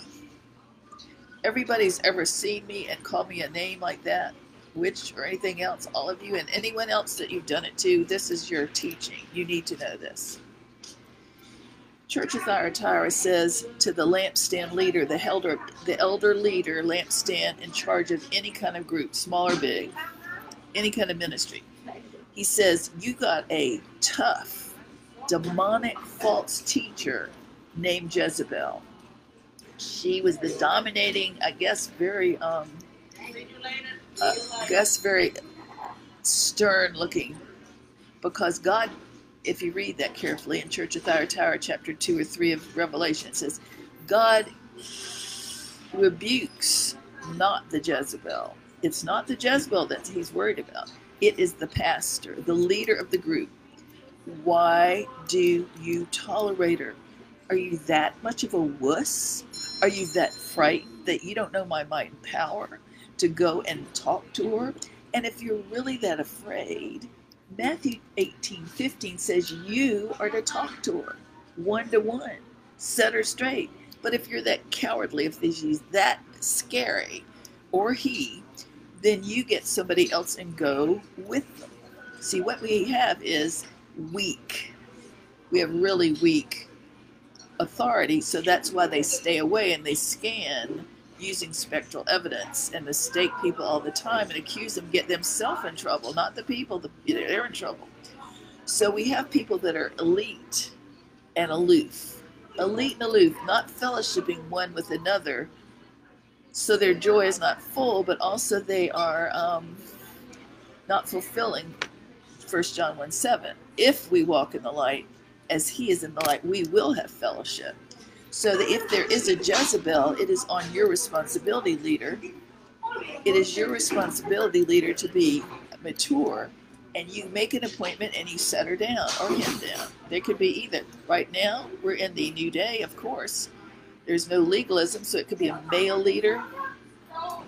everybody's ever seen me and called me a name like that, witch or anything else, all of you, and anyone else that you've done it to, this is your teaching. You need to know this. Church of Thyatira says to the lampstand leader, the elder leader, lampstand in charge of any kind of group, small or big, any kind of ministry. He says, you got a tough, demonic, false teacher named Jezebel. She was the dominating, I guess, very stern looking, because God, if you read that carefully in Church of Thyatira, chapter 2 or 3 of Revelation, it says, God rebukes not the Jezebel. It's not the Jezebel that he's worried about. It is the pastor, the leader of the group. Why do you tolerate her? Are you that much of a wuss? Are you that frightened that you don't know my might and power to go and talk to her? And if you're really that afraid, Matthew 18:15 says you are to talk to her, one-to-one, set her straight. But if you're that cowardly, if she's that scary, or he, then you get somebody else and go with them. See, what we have is weak. We have really weak authority, so that's why they stay away and they scan using spectral evidence and mistake people all the time and accuse them, get themselves in trouble, not the people, they're in trouble. So we have people that are elite and aloof. Elite and aloof, not fellowshipping one with another, so their joy is not full, but also they are not fulfilling 1 John 1:7. If we walk in the light as he is in the light, we will have fellowship. So that if there is a Jezebel, it is on your responsibility, leader. It is your responsibility, leader, to be mature, and you make an appointment and you set her down or him down. They could be either. Right now, we're in the new day, of course. There's no legalism, so it could be a male leader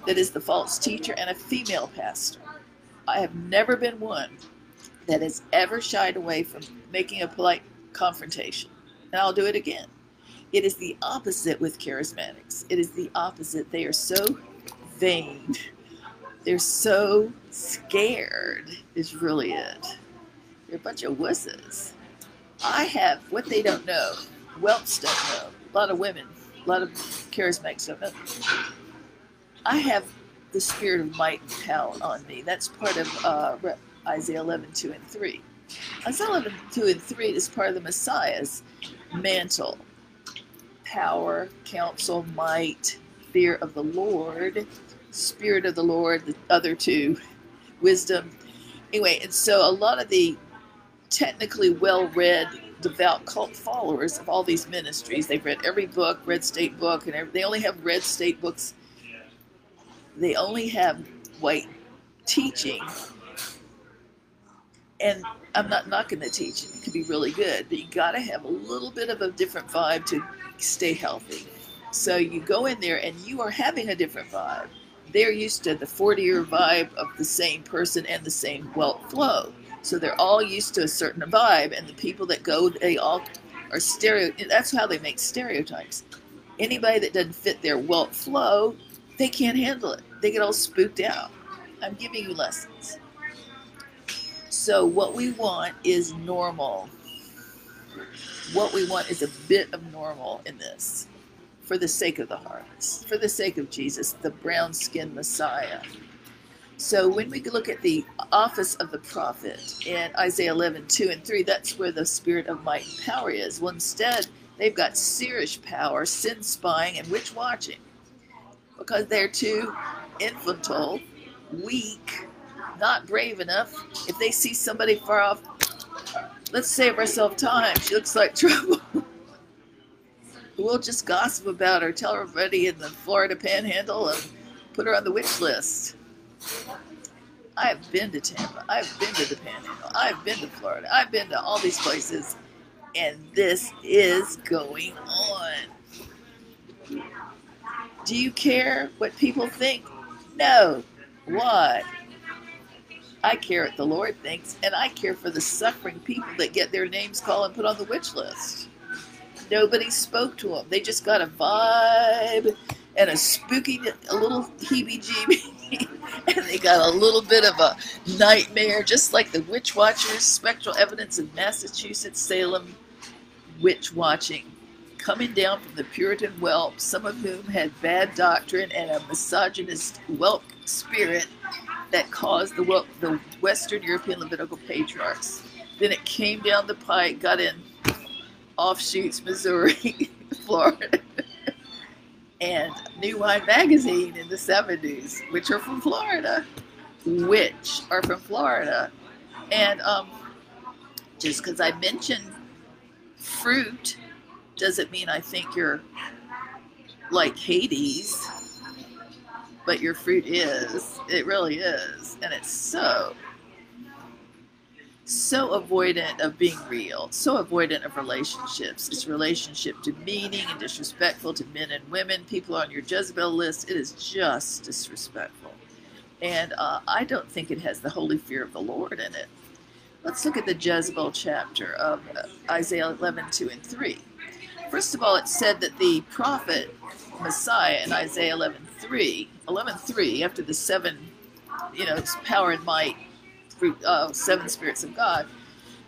that is the false teacher and a female pastor. I have never been one that has ever shied away from making a polite confrontation, and I'll do it again. It is the opposite with charismatics. It is the opposite. They are so vain. They're so scared is really it. They're a bunch of wusses. I have what they don't know. Whelps don't know. A lot of women, a lot of charismatics don't know. I have the spirit of might and power on me. That's part of Isaiah 11, 2 and 3. Isaiah 11, 2 and 3 is part of the Messiah's mantle. Power, counsel, might, fear of the Lord, spirit of the Lord, the other two, wisdom. Anyway, and so a lot of the technically well-read, devout cult followers of all these ministries, they've read every book, red state book, and they only have red state books. They only have white teaching. And I'm not knocking the teaching. It could be really good, but you got to have a little bit of a different vibe to stay healthy. So you go in there and you are having a different vibe. They're used to the 40-year vibe of the same person and the same wealth flow. So they're all used to a certain vibe, and the people that go, they all are that's how they make stereotypes. Anybody that doesn't fit their wealth flow, they can't handle it. They get all spooked out. I'm giving you lessons. So what we want is normal. What we want is a bit of normal in this, for the sake of the harvest, for the sake of Jesus, the brown-skinned Messiah. So when we look at the office of the prophet in Isaiah 11, 2 and 3, that's where the spirit of might and power is. Well, instead, they've got seerish power, sin spying, and witch watching, because they're too infantile, weak, not brave enough. If they see somebody far off, let's save ourselves time. She looks like trouble. We'll just gossip about her, tell everybody in the Florida Panhandle, and put her on the witch list. I've been to Tampa. I've been to the Panhandle. I've been to Florida. I've been to all these places, and this is going on. Do you care what people think? No. Why? I care what the Lord thinks, and I care for the suffering people that get their names called and put on the witch list. Nobody spoke to them. They just got a vibe and a spooky, a little heebie-jeebie, and they got a little bit of a nightmare, just like the witch watchers. Spectral evidence in Massachusetts, Salem, witch watching, coming down from the Puritan whelp, some of whom had bad doctrine and a misogynist whelp spirit that caused the Western European Levitical patriarchs. Then it came down the pike, got in offshoots, Missouri, Florida, and New Wine Magazine in the 70s, which are from Florida, And just because I mentioned fruit doesn't mean I think you're like Hades, but your fruit is. It really is. And it's so avoidant of being real, so avoidant of relationships. It's relationship demeaning and disrespectful to men and women. People on your Jezebel list, it is just disrespectful. And I don't think it has the holy fear of the Lord in it. Let's look at the Jezebel chapter of Isaiah 11, 2 and 3. First of all, it said that the prophet Messiah in Isaiah 11:3, after the seven, power and might, seven spirits of God,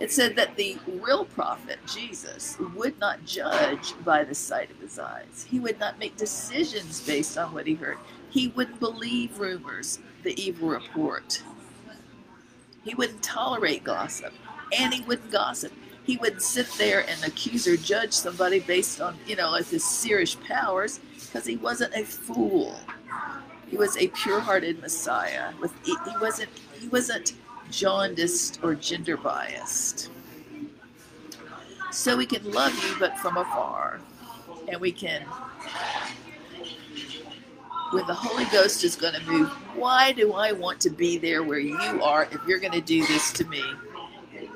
it said that the real prophet, Jesus, would not judge by the sight of his eyes. He would not make decisions based on what he heard. He wouldn't believe rumors, the evil report. He wouldn't tolerate gossip, and he wouldn't gossip. He wouldn't sit there and accuse or judge somebody based on, like his seerish powers, because he wasn't a fool. He was a pure-hearted Messiah. He wasn't jaundiced or gender biased. So we can love you, but from afar, and we can. When the Holy Ghost is going to move, why do I want to be there where you are if you're going to do this to me?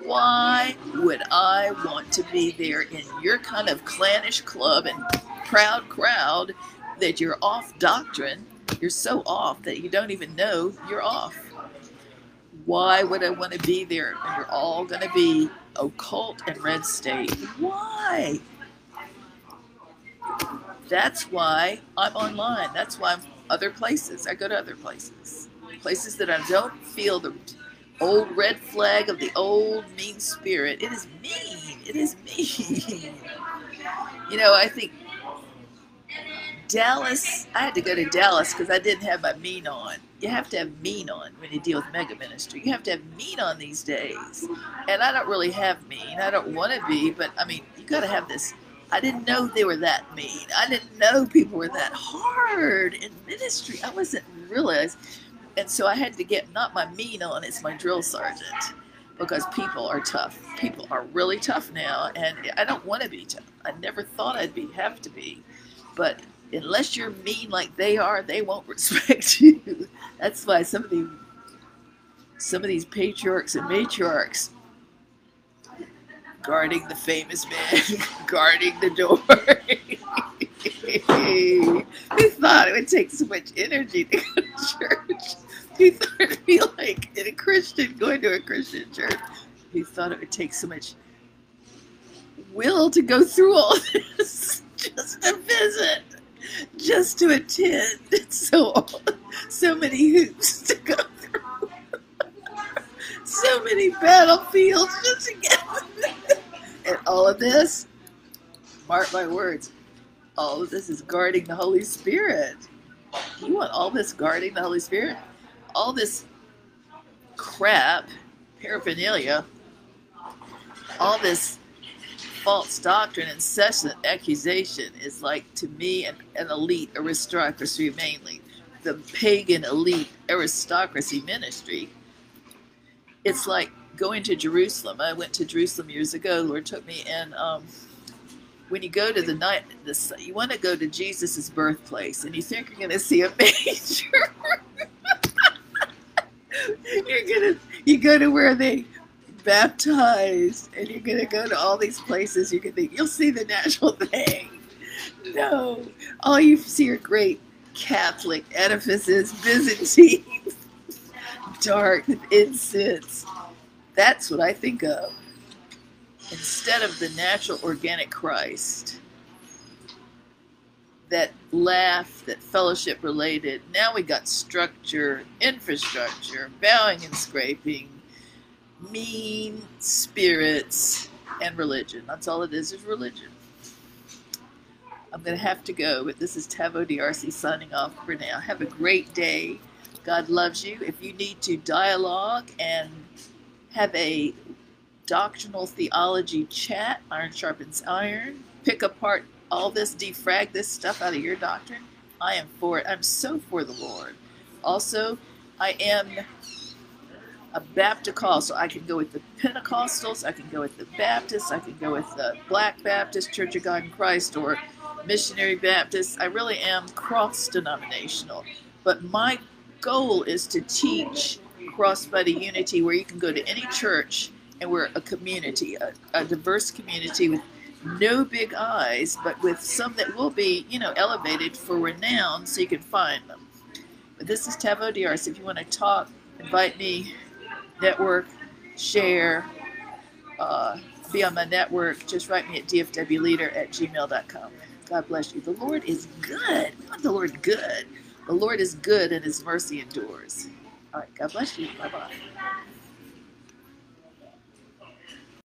Why would I want to be there in your kind of clannish club and proud crowd that you're off doctrine? You're so off that you don't even know you're off. Why would I want to be there when you're all going to be occult and red state? Why? That's why I'm online. That's why I'm other places. I go to other places. Places that I don't feel the old red flag of the old mean spirit. It is mean. It is mean. You know, I think Dallas, I had to go to Dallas because I didn't have my mean on. You have to have mean on when you deal with mega ministry. You have to have mean on these days. And I don't really have mean. I don't want to be, but I mean, you got to have this. I didn't know they were that mean. I didn't know people were that hard in ministry. I wasn't realized. And so I had to get not my mean on, it's my drill sergeant, because people are tough. People are really tough now, and I don't want to be tough. I never thought I'd have to be, but unless you're mean like they are, they won't respect you. That's why some of these patriarchs and matriarchs guarding the famous man, guarding the door. Who thought it would take so much energy to go to church? Who thought it would be like going to a Christian church? Who thought it would take so much will to go through all this just to visit, just to attend? It's so many hoops to go through, so many battlefields just to get them. And all of this, mark my words, all of this is guarding the Holy Spirit. You want all this guarding the Holy Spirit? All this crap, paraphernalia, all this false doctrine, incessant accusation is like, to me, an elite aristocracy, mainly the pagan elite aristocracy ministry. It's like going to Jerusalem. I went to Jerusalem years ago. The Lord took me, and when you go to you want to go to Jesus's birthplace, and you think you're going to see a manger. You go to where they baptized, and you're going to go to all these places. You can think you'll see the natural thing. No, all you see are great Catholic edifices, Byzantine, dark with incense. That's what I think of, instead of the natural organic Christ that laughed, that fellowship related. Now we got structure, infrastructure, bowing and scraping, mean spirits, and religion. That's all it is religion. I'm going to have to go, but this is Tavo DRC signing off for now. Have a great day. God loves you. If you need to dialogue and have a doctrinal theology chat, iron sharpens iron, pick apart all this, defrag this stuff out of your doctrine, I am for it. I'm so for the Lord. Also, I am a Baptist, so I can go with the Pentecostals, I can go with the Baptists, I can go with the Black Baptist, Church of God in Christ, or Missionary Baptists. I really am cross-denominational. But my goal is to teach cross-body unity, where you can go to any church, and we're a community, a diverse community with no big eyes, but with some that will be, you know, elevated for renown, so you can find them. But this is Tavo DRC. If you want to talk, invite me, network, share, be on my network, just write me at dfwleader@gmail.com. God bless you. The Lord is good. We want the Lord good. The Lord is good, and his mercy endures. All right, God bless you. Bye-bye.